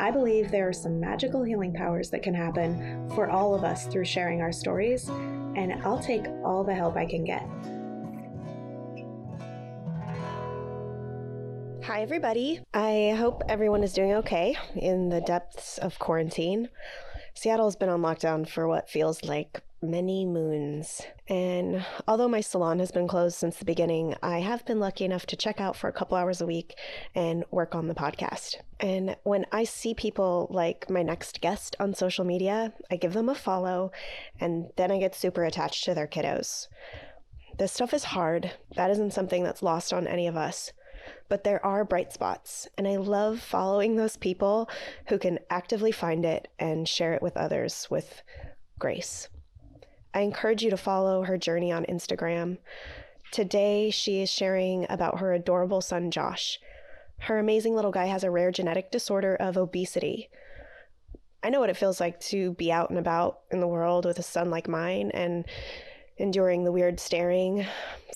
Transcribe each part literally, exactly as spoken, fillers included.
I believe there are some magical healing powers that can happen for all of us through sharing our stories, and I'll take all the help I can get. Hi, everybody. I hope everyone is doing okay in the depths of quarantine. Seattle's been on lockdown for what feels like many moons, and although my salon has been closed since the beginning, I have been lucky enough to check out for a couple hours a week and work on the podcast. And when I see people like my next guest on social media, I give them a follow, and then I get super attached to their kiddos. This stuff is hard. That isn't something that's lost on any of us. But there are bright spots, and I love following those people who can actively find it and share it with others with grace. I encourage you to follow her journey on Instagram. Today, she is sharing about her adorable son, Josh. Her amazing little guy has a rare genetic disorder of obesity. I know what it feels like to be out and about in the world with a son like mine, and enduring the weird staring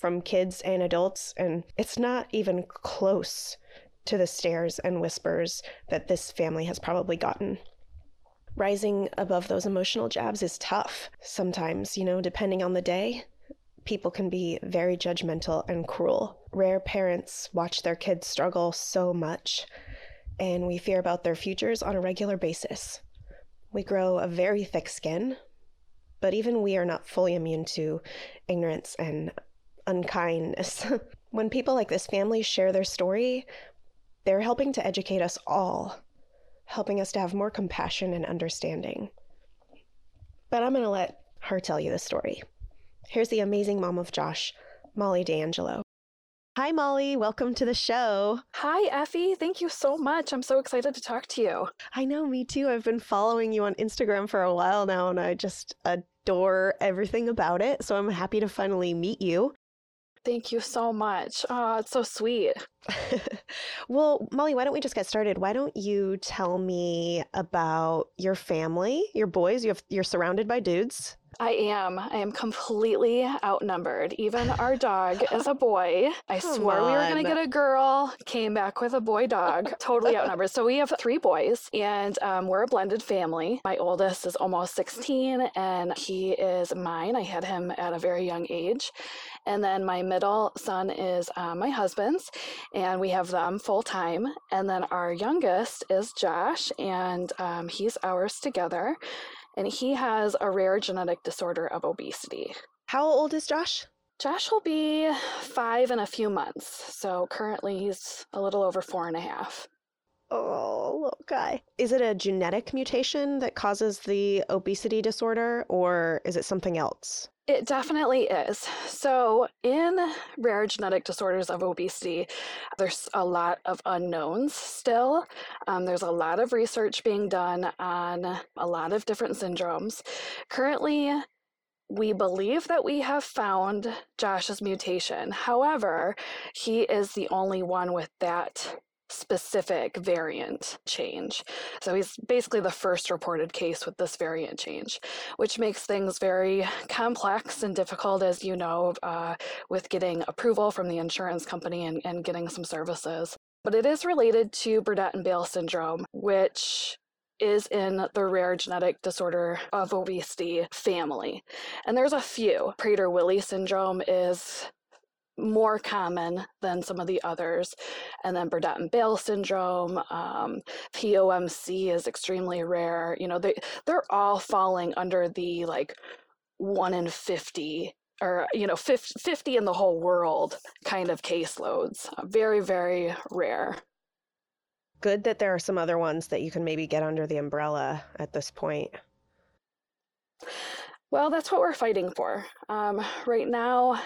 from kids and adults, and it's not even close to the stares and whispers that this family has probably gotten. Rising above those emotional jabs is tough. Sometimes, you know, depending on the day, people can be very judgmental and cruel. Rare parents watch their kids struggle so much, and we fear about their futures on a regular basis. We grow a very thick skin, but even we are not fully immune to ignorance and unkindness. When people like this family share their story, they're helping to educate us all, helping us to have more compassion and understanding. But I'm going to let her tell you the story. Here's the amazing mom of Josh, Molly D'Angelo. Hi, Molly. Welcome to the show. Hi, Effie. Thank you so much. I'm so excited to talk to you. I know, me too. I've been following you on Instagram for a while now, and I just adore everything about it. So I'm happy to finally meet you. Thank you so much. Oh, it's so sweet. Well, Molly, why don't we just get started? Why don't you tell me about your family, your boys? You have, you're surrounded by dudes. I am. I am completely outnumbered. Even our dog is a boy. I Come swore on. We were going to get a girl, came back with a boy dog. Totally outnumbered. So we have three boys, and um, we're a blended family. My oldest is almost sixteen, and he is mine. I had him at a very young age. And then my middle son is uh, my husband's, and we have them full time. And then our youngest is Josh, and um, he's ours together. And he has a rare genetic disorder of obesity. How old is Josh? Josh will be five in a few months. So currently he's a little over four and a half. Oh, little guy. Is it a genetic mutation that causes the obesity disorder, or is it something else? It definitely is. So in rare genetic disorders of obesity, there's a lot of unknowns still. Um, there's a lot of research being done on a lot of different syndromes. Currently, we believe that we have found Josh's mutation. However, he is the only one with that specific variant change. So he's basically the first reported case with this variant change, which makes things very complex and difficult, as you know, uh, with getting approval from the insurance company and, and getting some services. But it is related to Bardet-Biedl syndrome, which is in the rare genetic disorder of obesity family. And there's a few. Prader-Willi syndrome is more common than some of the others. And then Bardet-Biedl syndrome, um, P O M C is extremely rare. You know, they, they're all falling under the like one in fifty or, you know, fifty in the whole world kind of caseloads. Very, very rare. Good that there are some other ones that you can maybe get under the umbrella at this point. Well, that's what we're fighting for. Um, right now,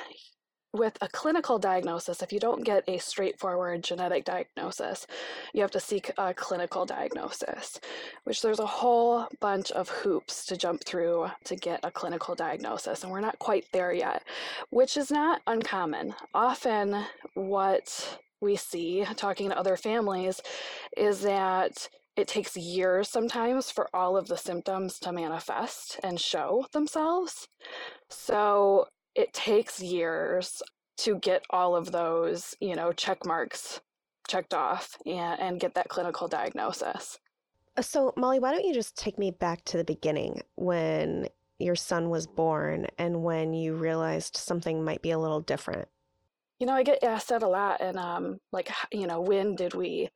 with a clinical diagnosis, if you don't get a straightforward genetic diagnosis, you have to seek a clinical diagnosis, which there's a whole bunch of hoops to jump through to get a clinical diagnosis, and we're not quite there yet, which is not uncommon. Often what we see talking to other families is that it takes years sometimes for all of the symptoms to manifest and show themselves. So it takes years to get all of those, you know, check marks checked off and, and get that clinical diagnosis. So Molly, why don't you just take me back to the beginning when your son was born and when you realized something might be a little different? You know, I get asked that a lot, and um, like, you know, when did we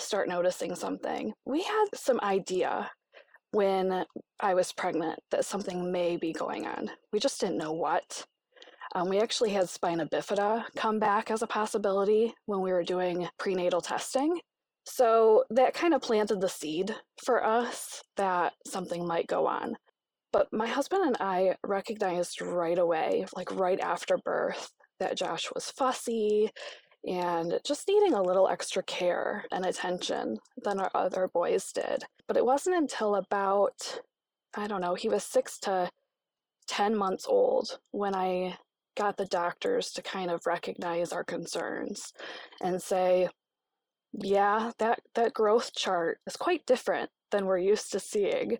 start noticing something? We had some idea when I was pregnant that something may be going on. We just didn't know what. Um, we actually had spina bifida come back as a possibility when we were doing prenatal testing. So that kind of planted the seed for us that something might go on. But my husband and I recognized right away, like right after birth, that Josh was fussy and just needing a little extra care and attention than our other boys did. But it wasn't until about, I don't know, he was six to ten months old when I got the doctors to kind of recognize our concerns and say, yeah, that, that growth chart is quite different than we're used to seeing,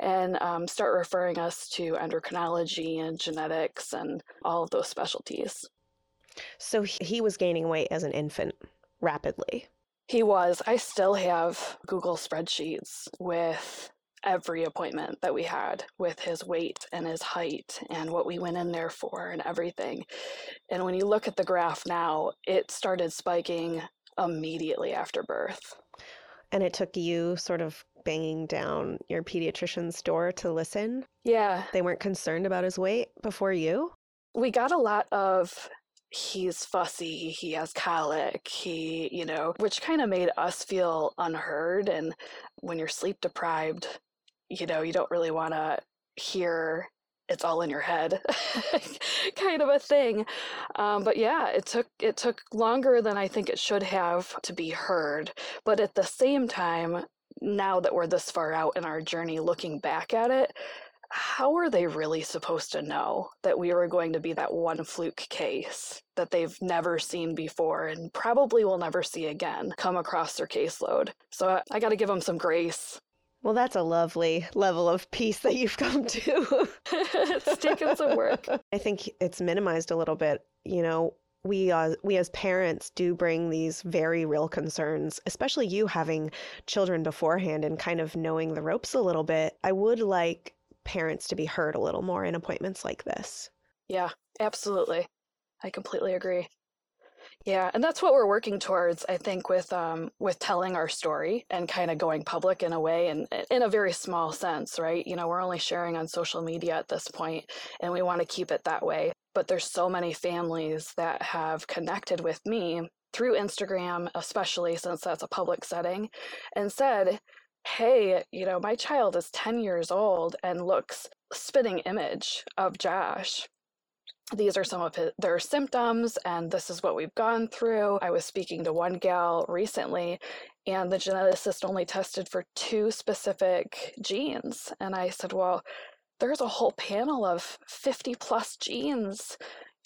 and um, start referring us to endocrinology and genetics and all of those specialties. So he was gaining weight as an infant rapidly. He was. I still have Google spreadsheets with every appointment that we had with his weight and his height and what we went in there for and everything. And when you look at the graph now, it started spiking immediately after birth. And it took you sort of banging down your pediatrician's door to listen? Yeah. They weren't concerned about his weight before you? We got a lot of, he's fussy, he has colic, he, you know, which kind of made us feel unheard. And when you're sleep deprived, you know, you don't really want to hear it's all in your head kind of a thing. Um, but yeah, it took it took longer than I think it should have to be heard. But at the same time, now that we're this far out in our journey, looking back at it, how are they really supposed to know that we were going to be that one fluke case that they've never seen before and probably will never see again come across their caseload? So I, I got to give them some grace. Well, that's a lovely level of peace that you've come to. It's taken some work. I think it's minimized a little bit. You know, we uh, we as parents do bring these very real concerns, especially you having children beforehand and kind of knowing the ropes a little bit. I would like parents to be heard a little more in appointments like this. Yeah, absolutely. I completely agree. Yeah, and that's what we're working towards, I think, with um with telling our story and kind of going public in a way, and in a very small sense, right? You know, we're only sharing on social media at this point, and we want to keep it that way. But there's so many families that have connected with me through Instagram, especially since that's a public setting, and said, hey, you know, my child is ten years old and looks spitting image of Josh. These are some of his, their symptoms, and this is what we've gone through. I was speaking to one gal recently, and the geneticist only tested for two specific genes. And I said, well, there's a whole panel of fifty plus genes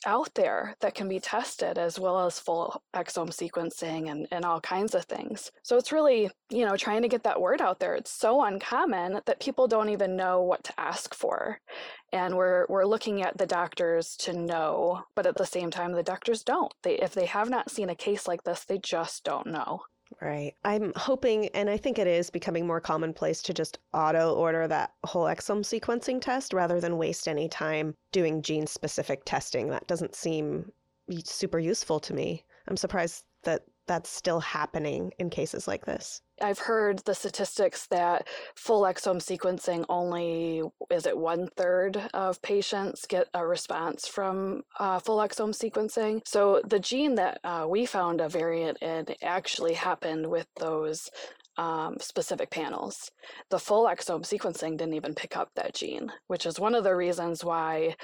out there that can be tested, as well as full exome sequencing and, and all kinds of things. So it's really, you know, trying to get that word out there. It's so uncommon that people don't even know what to ask for. And we're we're looking at the doctors to know, but at the same time, the doctors don't. They, if they have not seen a case like this, they just don't know. Right. I'm hoping, and I think it is becoming more commonplace to just auto order that whole exome sequencing test rather than waste any time doing gene specific testing. That doesn't seem super useful to me. I'm surprised that that's still happening in cases like this. I've heard the statistics that full exome sequencing only, is it one third of patients get a response from uh, full exome sequencing. So the gene that uh, we found a variant in actually happened with those um, specific panels. The full exome sequencing didn't even pick up that gene, which is one of the reasons why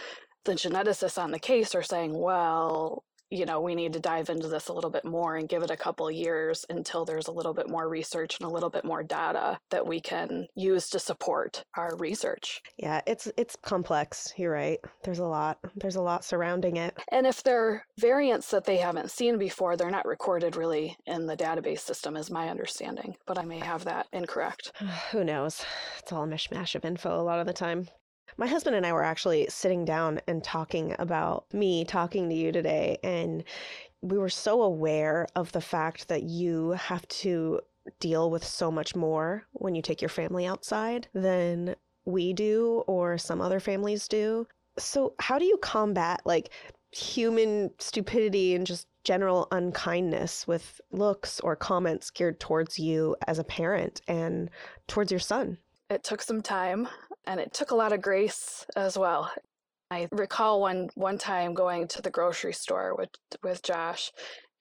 the geneticists on the case are saying, well, you know, we need to dive into this a little bit more and give it a couple years until there's a little bit more research and a little bit more data that we can use to support our research. Yeah, it's it's complex. You're right. There's a lot. There's a lot surrounding it. And if there are variants that they haven't seen before, they're not recorded really in the database system, is my understanding. But I may have that incorrect. Who knows? It's all a mishmash of info a lot of the time. My husband and I were actually sitting down and talking about me talking to you today, and we were so aware of the fact that you have to deal with so much more when you take your family outside than we do or some other families do. So how do you combat like human stupidity and just general unkindness with looks or comments geared towards you as a parent and towards your son? It took some time, and it took a lot of grace as well. I recall one one time going to the grocery store with, with Josh,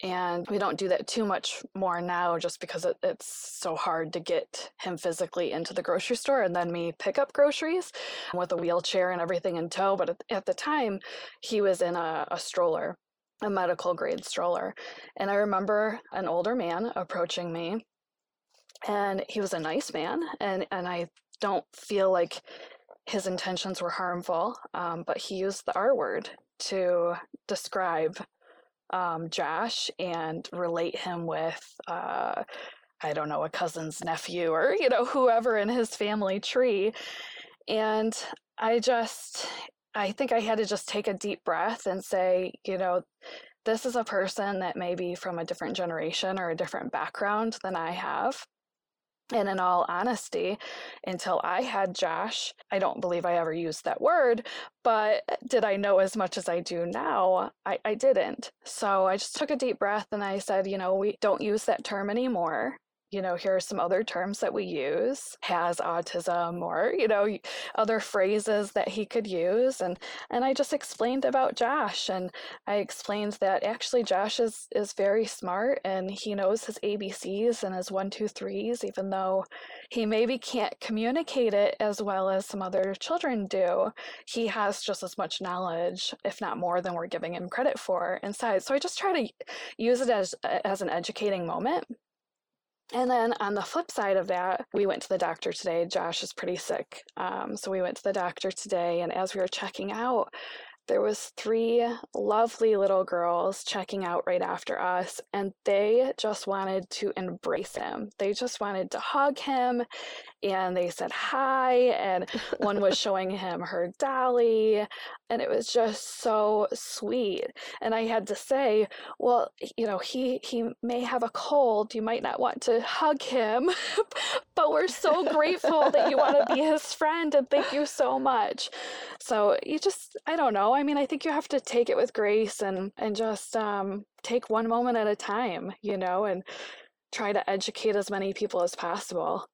and we don't do that too much more now just because it, it's so hard to get him physically into the grocery store and then me pick up groceries with a wheelchair and everything in tow. But at, at the time, he was in a, a stroller, a medical grade stroller. And I remember an older man approaching me. And he was a nice man, and, and I don't feel like his intentions were harmful, um, but he used the R word to describe um, Josh and relate him with, uh, I don't know, a cousin's nephew or, you know, whoever in his family tree. And I just, I think I had to just take a deep breath and say, you know, this is a person that may be from a different generation or a different background than I have. And in all honesty, until I had Josh, I don't believe I ever used that word, but did I know as much as I do now? I, I didn't. So I just took a deep breath and I said, you know, we don't use that term anymore. You know, here are some other terms that we use, has autism or, you know, other phrases that he could use. And, and I just explained about Josh, and I explained that actually Josh is, is very smart, and he knows his A B Cs and his one, two, threes, even though he maybe can't communicate it as well as some other children do. He has just as much knowledge, if not more, than we're giving him credit for inside. So I just try to use it as, as an educating moment. And then on the flip side of that, we went to the doctor today. Josh is pretty sick. Um, so we went to the doctor today, and as we were checking out, there was three lovely little girls checking out right after us, and they just wanted to embrace him. They just wanted to hug him, and they said hi, and one was showing him her dolly, and it was just so sweet. And I had to say, well, you know, he, he may have a cold. You might not want to hug him, but we're so grateful that you want to be his friend, and thank you so much. So you just, I don't know. I mean, I think you have to take it with grace and, and just um, take one moment at a time, you know, and try to educate as many people as possible.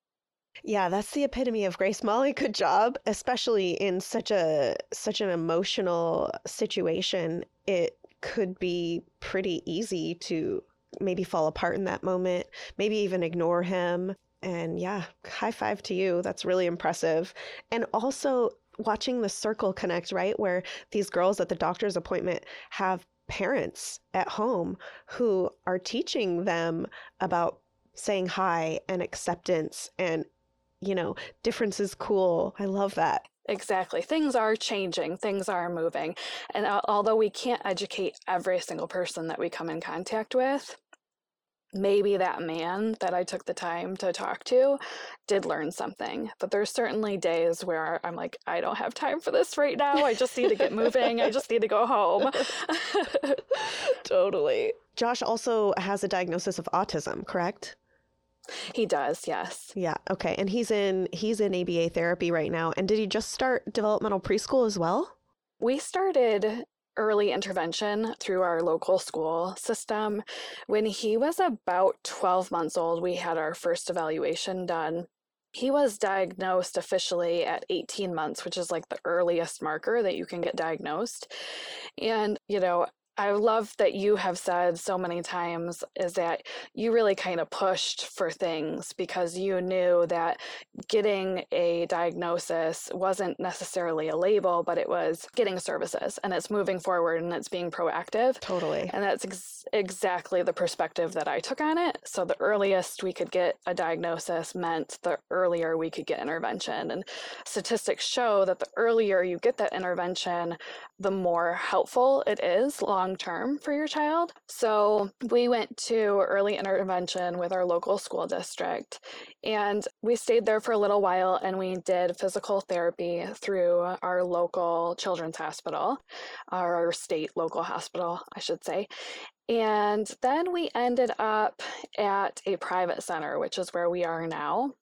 Yeah, that's the epitome of grace. Molly, good job, especially in such a such an emotional situation. It could be pretty easy to maybe fall apart in that moment, maybe even ignore him. And yeah, high five to you. That's really impressive. And also watching the circle connect, right? Where these girls at the doctor's appointment have parents at home who are teaching them about saying hi and acceptance and, you know, difference is cool. I love that. Exactly. Things are changing. Things are moving. And although we can't educate every single person that we come in contact with, maybe that man that I took the time to talk to did learn something. But there's certainly days where I'm like, I don't have time for this right now. I just need to get moving. I just need to go home. Totally. Josh also has a diagnosis of autism, correct? He does, yes. Yeah, okay. And he's in he's in A B A therapy right now. And did he just start developmental preschool as well? We started early intervention through our local school system. When he was about twelve months old, we had our first evaluation done. He was diagnosed officially at eighteen months, which is like the earliest marker that you can get diagnosed. And, you know, I love that you have said so many times is that you really kind of pushed for things because you knew that getting a diagnosis wasn't necessarily a label, but it was getting services and it's moving forward and it's being proactive. Totally. And that's ex- exactly the perspective that I took on it. So the earliest we could get a diagnosis meant the earlier we could get intervention. And statistics show that the earlier you get that intervention, the more helpful it is long-term for your child. So we went to early intervention with our local school district, and we stayed there for a little while, and we did physical therapy through our local children's hospital, our state local hospital, I should say. And then we ended up at a private center, which is where we are now.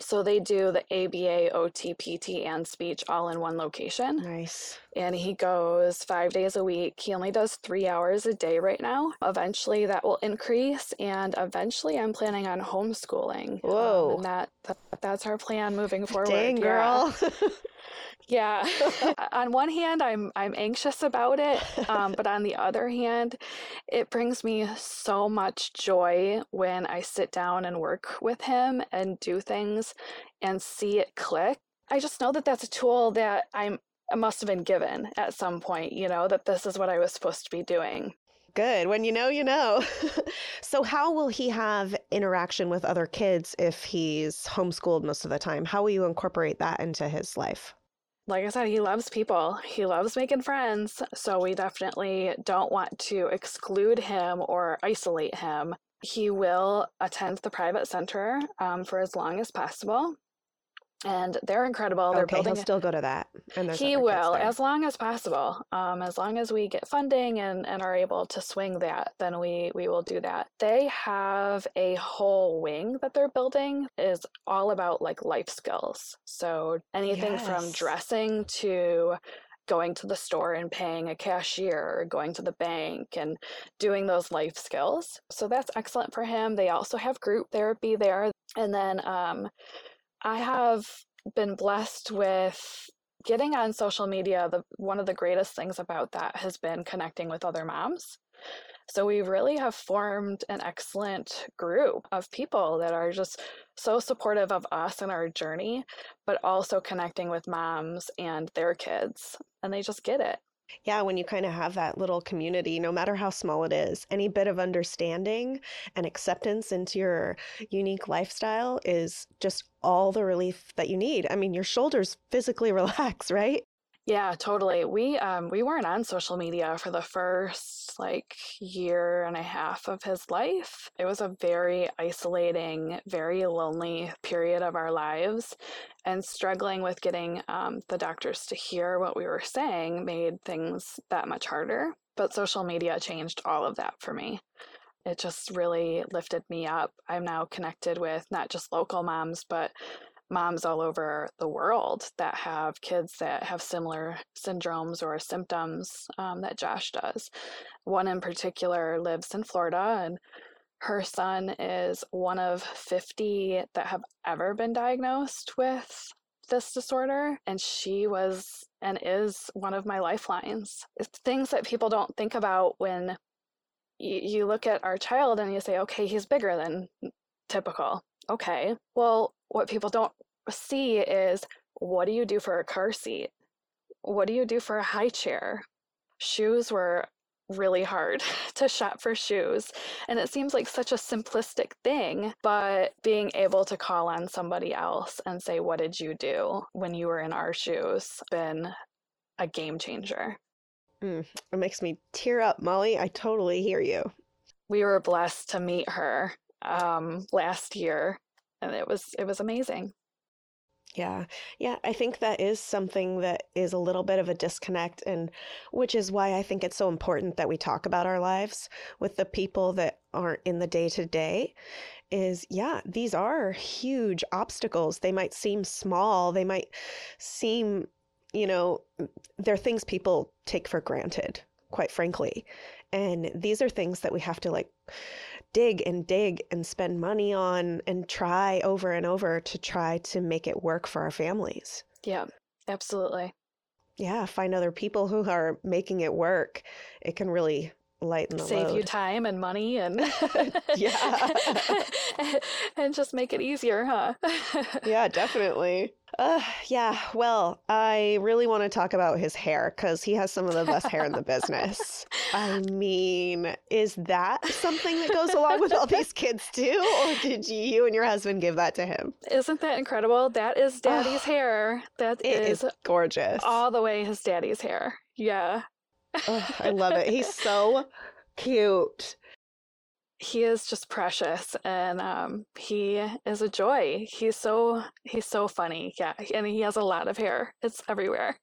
So they do the A B A, O T, P T, and speech all in one location. Nice. And he goes five days a week. He only does three hours a day right now. Eventually that will increase. And eventually I'm planning on homeschooling. Whoa. Um, and that, that that's our plan moving forward. Dang, girl. Yeah. Yeah. On one hand, I'm I'm anxious about it, um, but on the other hand, it brings me so much joy when I sit down and work with him and do things and see it click. I just know that that's a tool that I'm I must have been given at some point, you know, that this is what I was supposed to be doing. Good. When you know, you know. So how will he have interaction with other kids if he's homeschooled most of the time? How will you incorporate that into his life? Like I said, he loves people. He loves making friends. So we definitely don't want to exclude him or isolate him. He will attend the private center um, for as long as possible. And they're incredible. They're okay, building he'll still go to that. And he will, as long as possible. Um, as long as we get funding and, and are able to swing that, then we, we will do that. They have a whole wing that they're building is all about like life skills. So anything yes. from dressing to going to the store and paying a cashier, or going to the bank and doing those life skills. So that's excellent for him. They also have group therapy there. And then, um, I have been blessed with getting on social media. The, one of the greatest things about that has been connecting with other moms. So we really have formed an excellent group of people that are just so supportive of us and our journey, but also connecting with moms and their kids, and they just get it. Yeah, when you kind of have that little community, no matter how small it is, any bit of understanding and acceptance into your unique lifestyle is just all the relief that you need. I mean, your shoulders physically relax, right? Yeah, totally. We um we weren't on social media for the first like year and a half of his life. It was a very isolating, very lonely period of our lives, and struggling with getting um, the doctors to hear what we were saying made things that much harder. But social media changed all of that for me. It just really lifted me up. I'm now connected with not just local moms, but moms all over the world that have kids that have similar syndromes or symptoms um, that Josh does. One in particular lives in Florida, and her son is one of fifty that have ever been diagnosed with this disorder, and she was and is one of my lifelines. It's things that people don't think about when you, you look at our child and you say, okay, he's bigger than typical. Okay, well, what people don't see is, what do you do for a car seat? What do you do for a high chair? Shoes were really hard to shop for shoes. And it seems like such a simplistic thing, but being able to call on somebody else and say, what did you do when you were in our shoes, been a game changer. Mm, it makes me tear up, Molly. I totally hear you. We were blessed to meet her um, last year. And it was it was amazing. Yeah. Yeah. I think that is something that is a little bit of a disconnect, and which is why I think it's so important that we talk about our lives with the people that aren't in the day to day is, yeah, these are huge obstacles. They might seem small. They might seem, you know, they're things people take for granted, quite frankly. And these are things that we have to like dig and dig and spend money on and try over and over to try to make it work for our families. Yeah, absolutely. yeah, find other people who are making it work. It can really lighten the load. Save you time and money and yeah, and just make it easier, huh? Yeah, definitely. Uh, yeah. Well, I really want to talk about his hair because he has some of the best hair in the business. I mean, is that something that goes along with all these kids too? Or did you and your husband give that to him? Isn't that incredible? That is daddy's oh, hair. That it is, is gorgeous. All the way his daddy's hair. Yeah. Oh, I love it. He's so cute. He is just precious, and um, he is a joy. He's so he's so funny. Yeah, and he has a lot of hair. It's everywhere.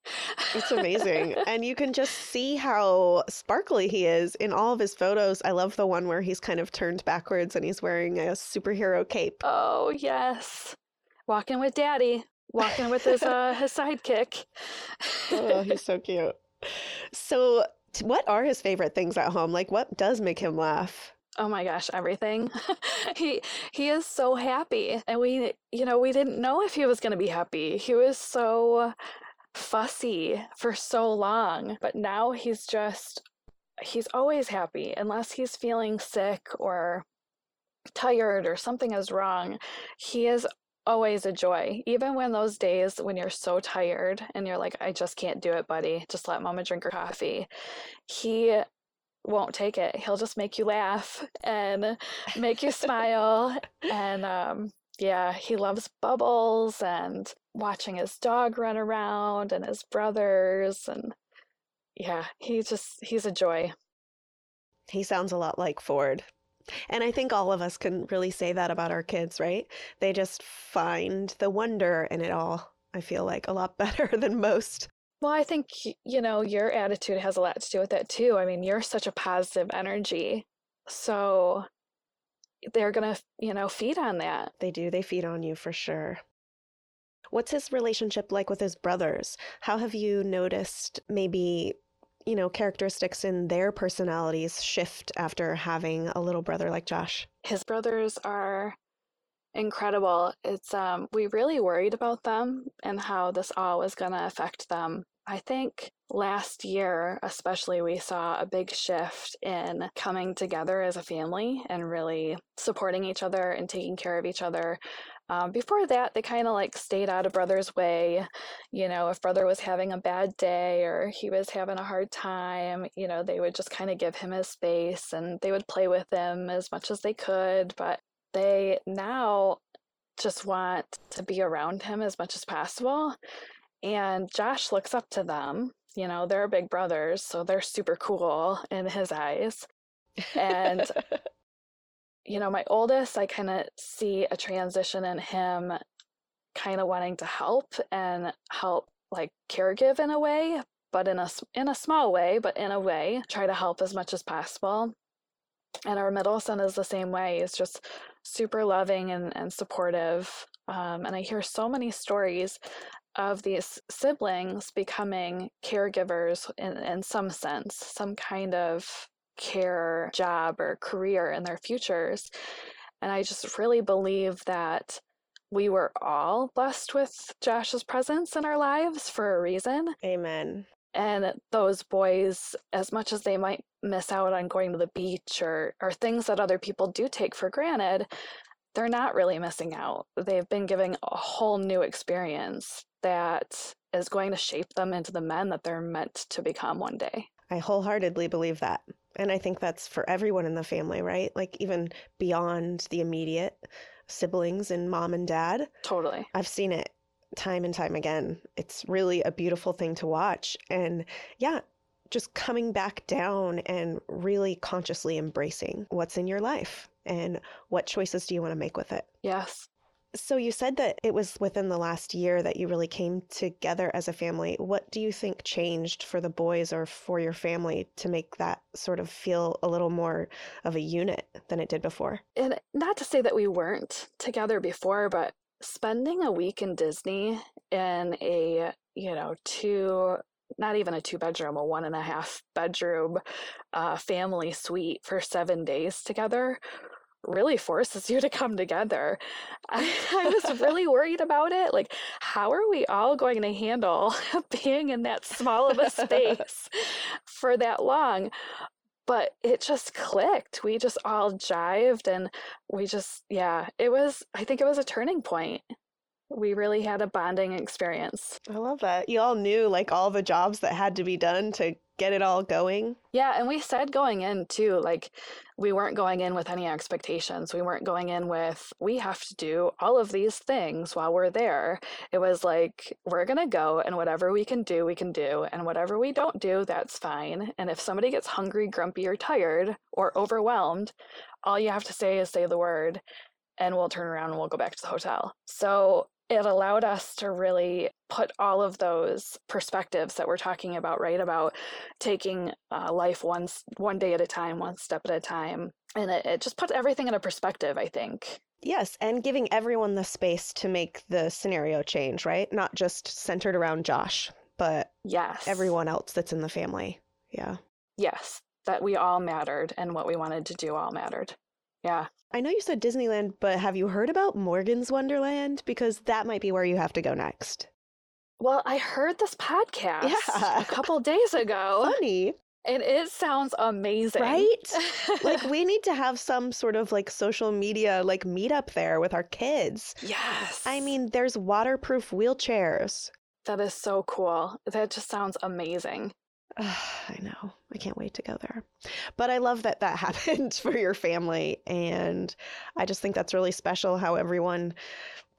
It's amazing. And you can just see how sparkly he is in all of his photos. I love the one where he's kind of turned backwards and he's wearing a superhero cape. Oh, yes. Walking with Daddy. Walking with his uh, his sidekick. Oh, he's so cute. So what are his favorite things at home? Like, what does make him laugh? Oh my gosh, everything. he he is so happy. And we, you know, we didn't know if he was going to be happy. He was so fussy for so long, but now he's just, he's always happy unless he's feeling sick or tired or something is wrong. He is always a joy. Even when those days when you're so tired and you're like, I just can't do it, buddy. Just let mama drink her coffee. He won't take it. He'll just make you laugh and make you smile. And um, yeah, he loves bubbles and watching his dog run around and his brothers. And yeah, he just, he's a joy. He sounds a lot like Ford. And I think all of us can really say that about our kids, right? They just find the wonder in it all, I feel like, a lot better than most. Well, I think, you know, your attitude has a lot to do with that too. I mean, you're such a positive energy. So they're going to, you know, feed on that. They do. They feed on you for sure. What's his relationship like with his brothers? How have you noticed maybe, you know, characteristics in their personalities shift after having a little brother like Josh? His brothers are incredible. It's um we really worried about them and how this all was going to affect them. I think last year especially we saw a big shift in coming together as a family and really supporting each other and taking care of each other. Um, before that, they kind of like stayed out of brother's way. You know, if brother was having a bad day or he was having a hard time, you know, they would just kind of give him his space and they would play with him as much as they could. But they now just want to be around him as much as possible. And Josh looks up to them. You know, they're big brothers, so they're super cool in his eyes. And you know, my oldest, I kind of see a transition in him kind of wanting to help and help like caregive in a way, but in a, in a small way, but in a way, try to help as much as possible. And our middle son is the same way. He's just super loving and, and supportive. Um, and I hear so many stories of these siblings becoming caregivers in, in some sense, some kind of care job or career in their futures. And I just really believe that we were all blessed with Josh's presence in our lives for a reason. Amen. And those boys, as much as they might miss out on going to the beach or, or things that other people do take for granted, they're not really missing out. They've been given a whole new experience that is going to shape them into the men that they're meant to become one day. I wholeheartedly believe that. And I think that's for everyone in the family, right? Like even beyond the immediate siblings and mom and dad. Totally. I've seen it time and time again. It's really a beautiful thing to watch. And yeah, just coming back down and really consciously embracing what's in your life and what choices do you want to make with it? Yes. So you said that it was within the last year that you really came together as a family. What do you think changed for the boys or for your family to make that sort of feel a little more of a unit than it did before? And not to say that we weren't together before, but spending a week in Disney in a, you know, two, not even a two bedroom, a one and a half bedroom uh, family suite for seven days together really forces you to come together. I, I was really worried about it. Like, how are we all going to handle being in that small of a space for that long? But it just clicked. We just all jived and we just, yeah, it was, I think it was a turning point. We really had a bonding experience. I love that. You all knew like all the jobs that had to be done to get it all going. Yeah. And we said going in too, like we weren't going in with any expectations. We weren't going in with, we have to do all of these things while we're there. It was like, we're going to go and whatever we can do, we can do. And whatever we don't do, that's fine. And if somebody gets hungry, grumpy, or tired or overwhelmed, all you have to say is say the word and we'll turn around and we'll go back to the hotel. So it allowed us to really put all of those perspectives that we're talking about, right, about taking uh, life one, one day at a time, one step at a time. And it, it just put everything in a perspective, I think. Yes, and giving everyone the space to make the scenario change, right? Not just centered around Josh, but yes, everyone else that's in the family. Yeah. Yes, that we all mattered and what we wanted to do all mattered. Yeah. I know you said Disneyland, but have you heard about Morgan's Wonderland? Because that might be where you have to go next. Well, I heard this podcast yeah. a couple days ago. Funny. And it sounds amazing. Right? Like we need to have some sort of like social media like meetup there with our kids. Yes. I mean, there's waterproof wheelchairs. That is so cool. That just sounds amazing. I know. I can't wait to go there. But I love that that happened for your family. And I just think that's really special how everyone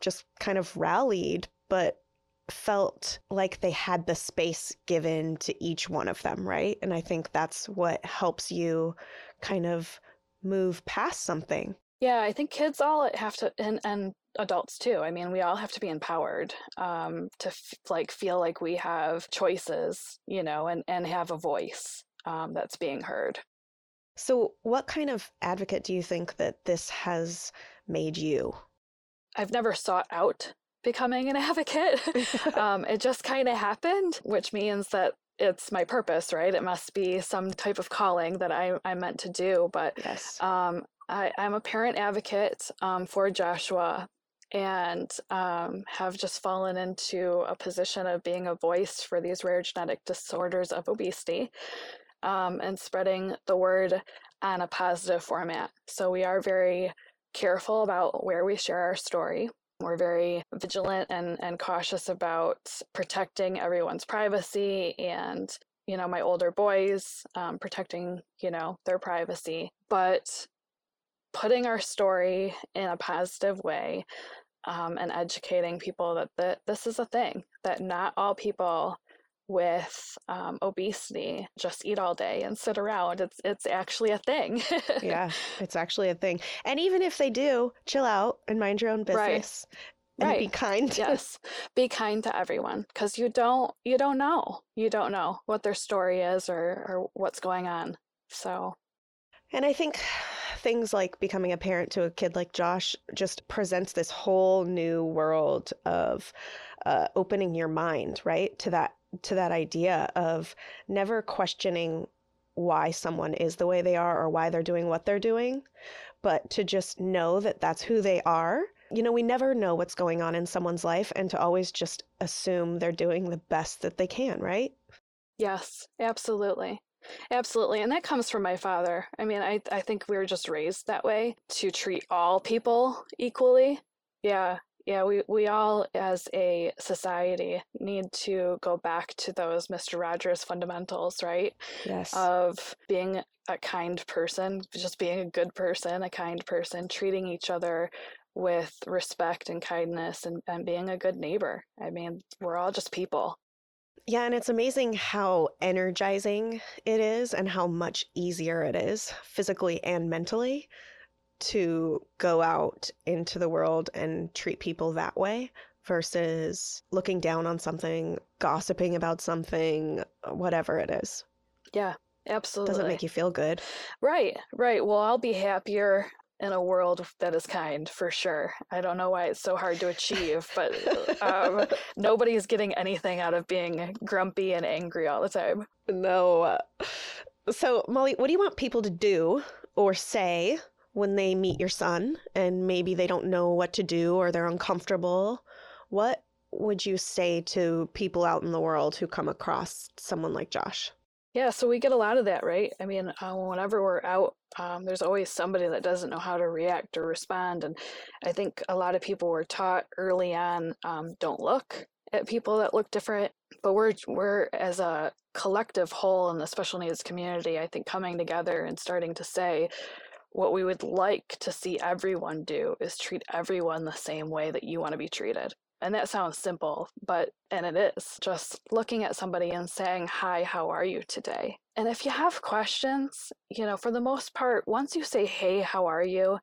just kind of rallied, but felt like they had the space given to each one of them, right? And I think that's what helps you kind of move past something. Yeah, I think kids all have to, and, and adults too. I mean, we all have to be empowered um, to f- like feel like we have choices, you know, and, and have a voice um, that's being heard. So what kind of advocate do you think that this has made you? I've never sought out becoming an advocate. um, it just kind of happened, which means that it's my purpose, right? It must be some type of calling that I, I'm meant to do. But yes. um, I, I'm a parent advocate um, for Joshua, and um, have just fallen into a position of being a voice for these rare genetic disorders of obesity um, and spreading the word on a positive format. So we are very careful about where we share our story. We're very vigilant and, and cautious about protecting everyone's privacy and, you know, my older boys, um, protecting, you know, their privacy. But putting our story in a positive way um, and educating people that, that this is a thing, that not all people with um, obesity just eat all day and sit around. It's it's actually a thing. Yeah, it's actually a thing. And even if they do, chill out and mind your own business. Right. And right. Be kind. Yes. Be kind to everyone, because you don't you don't know. You don't know what their story is or, or what's going on. So. And I think things like becoming a parent to a kid like Josh just presents this whole new world of uh, opening your mind, right, to that to that idea of never questioning why someone is the way they are or why they're doing what they're doing, but to just know that that's who they are. You know, we never know what's going on in someone's life, and to always just assume they're doing the best that they can, right? Yes, absolutely. Absolutely. And that comes from my father. I mean, I, I think we were just raised that way to treat all people equally. Yeah. Yeah. We, we all as a society need to go back to those Mister Rogers fundamentals, right? Yes. Of being a kind person, just being a good person, a kind person, treating each other with respect and kindness and, and being a good neighbor. I mean, we're all just people. Yeah, and it's amazing how energizing it is and how much easier it is physically and mentally to go out into the world and treat people that way versus looking down on something, gossiping about something, whatever it is. Yeah, absolutely. Doesn't make you feel good. Right, right. Well, I'll be happier in a world that is kind, for sure. I don't know why it's so hard to achieve, but um, nobody's getting anything out of being grumpy and angry all the time. No. So, Molly, what do you want people to do or say when they meet your son and maybe they don't know what to do or they're uncomfortable, what would you say to people out in the world who come across someone like Josh? Yeah, so we get a lot of that, right? I mean, uh, whenever we're out, um, there's always somebody that doesn't know how to react or respond. And I think a lot of people were taught early on, um, don't look at people that look different. But we're, we're as a collective whole in the special needs community, I think coming together and starting to say, what we would like to see everyone do is treat everyone the same way that you want to be treated. And that sounds simple, but, and it is, just looking at somebody and saying, hi, how are you today? And if you have questions, you know, for the most part, once you say, hey, how are you,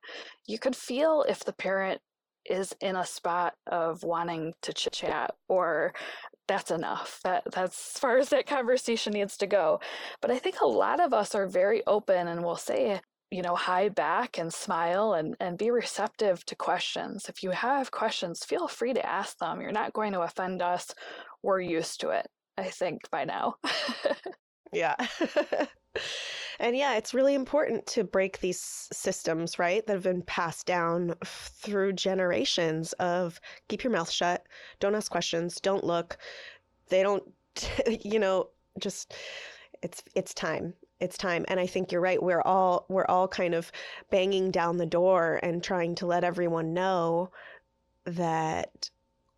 you could feel if the parent is in a spot of wanting to chit chat or that's enough, that that's as far as that conversation needs to go. But I think a lot of us are very open and will say, you know, hi back and smile and, and be receptive to questions. If you have questions, feel free to ask them. You're not going to offend us. We're used to it, I think, by now. Yeah. And yeah, it's really important to break these systems, right, that have been passed down through generations of keep your mouth shut, don't ask questions, don't look. They don't, you know, just it's it's time. It's time. And I think you're right. We're all we're all kind of banging down the door and trying to let everyone know that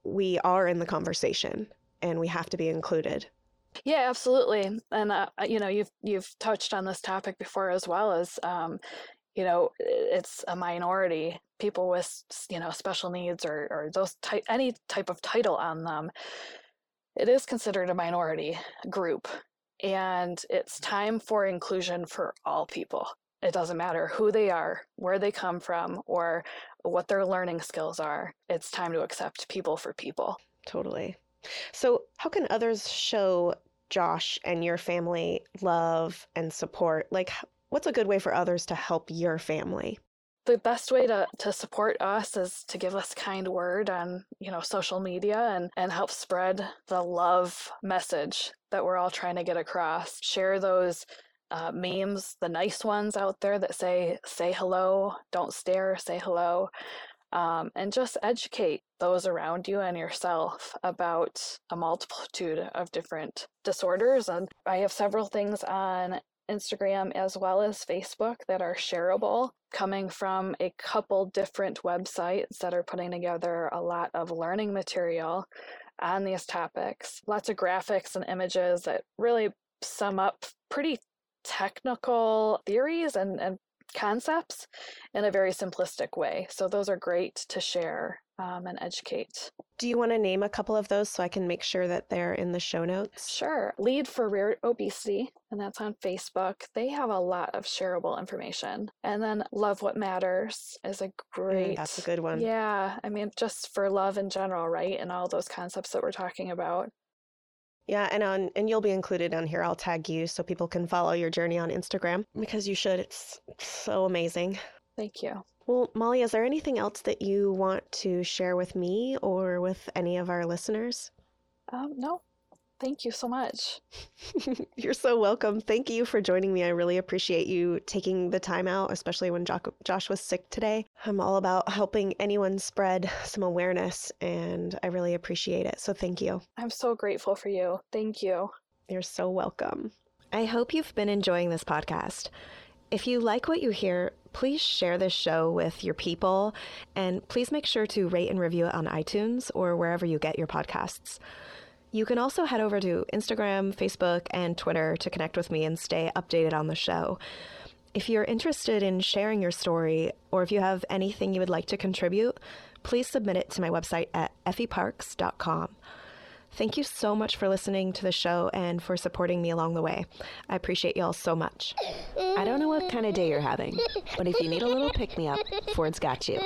we are in the conversation and we have to be included. Yeah, absolutely. And, uh, you know, you've you've touched on this topic before as well as, um, you know, it's a minority. People with, you know, special needs or, or those ty- any type of title on them. It is considered a minority group. And it's time for inclusion for all people. It doesn't matter who they are, where they come from, or what their learning skills are. It's time to accept people for people. Totally. So how can others show Josh and your family love and support? Like, what's a good way for others to help your family? The best way to, to support us is to give us kind word on, you know, social media and, and help spread the love message that we're all trying to get across. Share those uh, memes, the nice ones out there that say, say hello, don't stare, say hello. Um, and just educate those around you and yourself about a multitude of different disorders. And I have several things on Instagram as well as Facebook that are shareable, coming from a couple different websites that are putting together a lot of learning material on these topics. Lots of graphics and images that really sum up pretty technical theories and, and concepts in a very simplistic way. So those are great to share um, and educate. Do you want to name a couple of those so I can make sure that they're in the show notes? Sure. Lead for Rare Obesity, and that's on Facebook. They have a lot of shareable information. And then Love What Matters is a great... Mm, that's a good one. Yeah. I mean, just for love in general, right? And all those concepts that we're talking about. Yeah, and on and you'll be included on here. I'll tag you so people can follow your journey on Instagram because you should. It's so amazing. Thank you. Well, Molly, is there anything else that you want to share with me or with any of our listeners? Um, no. Thank you so much. You're so welcome. Thank you for joining me. I really appreciate you taking the time out, especially when jo- Josh was sick today. I'm all about helping anyone spread some awareness, and I really appreciate it. So thank you. I'm so grateful for you. Thank you. You're so welcome. I hope you've been enjoying this podcast. If you like what you hear, please share this show with your people, and please make sure to rate and review it on iTunes or wherever you get your podcasts. You can also head over to Instagram, Facebook, and Twitter to connect with me and stay updated on the show. If you're interested in sharing your story, or if you have anything you would like to contribute, please submit it to my website at effie parks dot com. Thank you so much for listening to the show and for supporting me along the way. I appreciate y'all so much. I don't know what kind of day you're having, but if you need a little pick-me-up, Ford's got you.